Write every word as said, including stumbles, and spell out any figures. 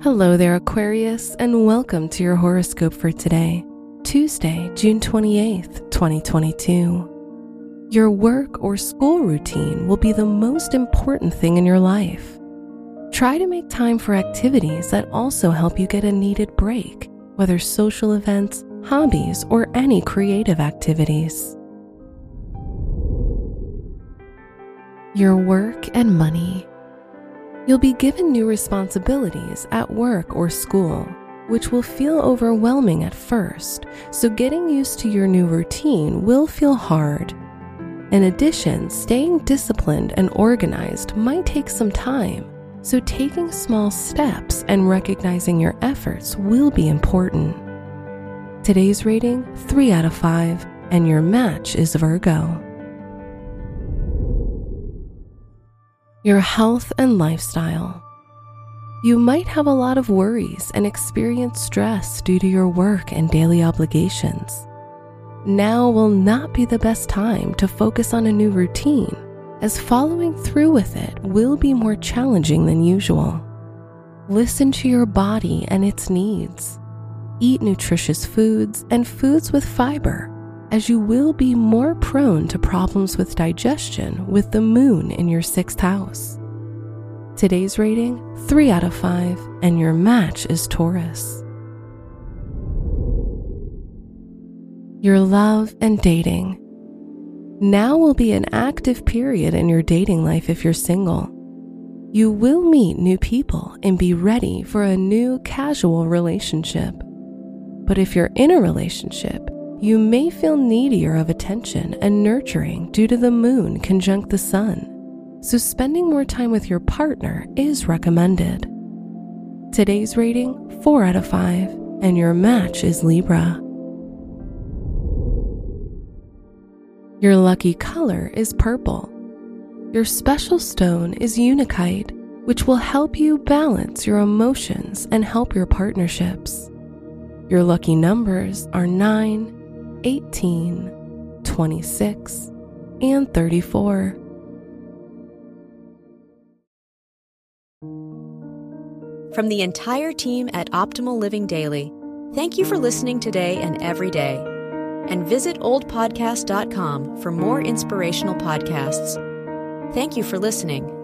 Hello there, Aquarius, and welcome to your horoscope for today, Tuesday, June twenty-eighth, twenty twenty-two. Your work or school routine will be the most important thing in your life. Try to make time for activities that also help you get a needed break, whether social events, hobbies, or any creative activities. Your work and money. You'll be given new responsibilities at work or school, which will feel overwhelming at first, so getting used to your new routine will feel hard. In addition, staying disciplined and organized might take some time, so taking small steps and recognizing your efforts will be important. Today's rating, three out of five, and your match is Virgo. Your health and lifestyle. You might have a lot of worries and experience stress due to your work and daily obligations. Now will not be the best time to focus on a new routine, as following through with it will be more challenging than usual. Listen to your body and its needs. Eat nutritious foods and foods with fiber, as you will be more prone to problems with digestion with the moon in your sixth house. Today's rating, three out of five, and your match is Taurus. Your love and dating. Now will be an active period in your dating life if you're single. You will meet new people and be ready for a new casual relationship. But if you're in a relationship, you may feel needier of attention and nurturing due to the moon conjunct the sun, so spending more time with your partner is recommended. Today's rating, four out of five, and your match is Libra. Your lucky color is purple. Your special stone is unakite, which will help you balance your emotions and help your partnerships. Your lucky numbers are nine, eighteen, twenty-six, and thirty-four. From the entire team at Optimal Living Daily, thank you for listening today and every day. And visit old podcast dot com for more inspirational podcasts. Thank you for listening.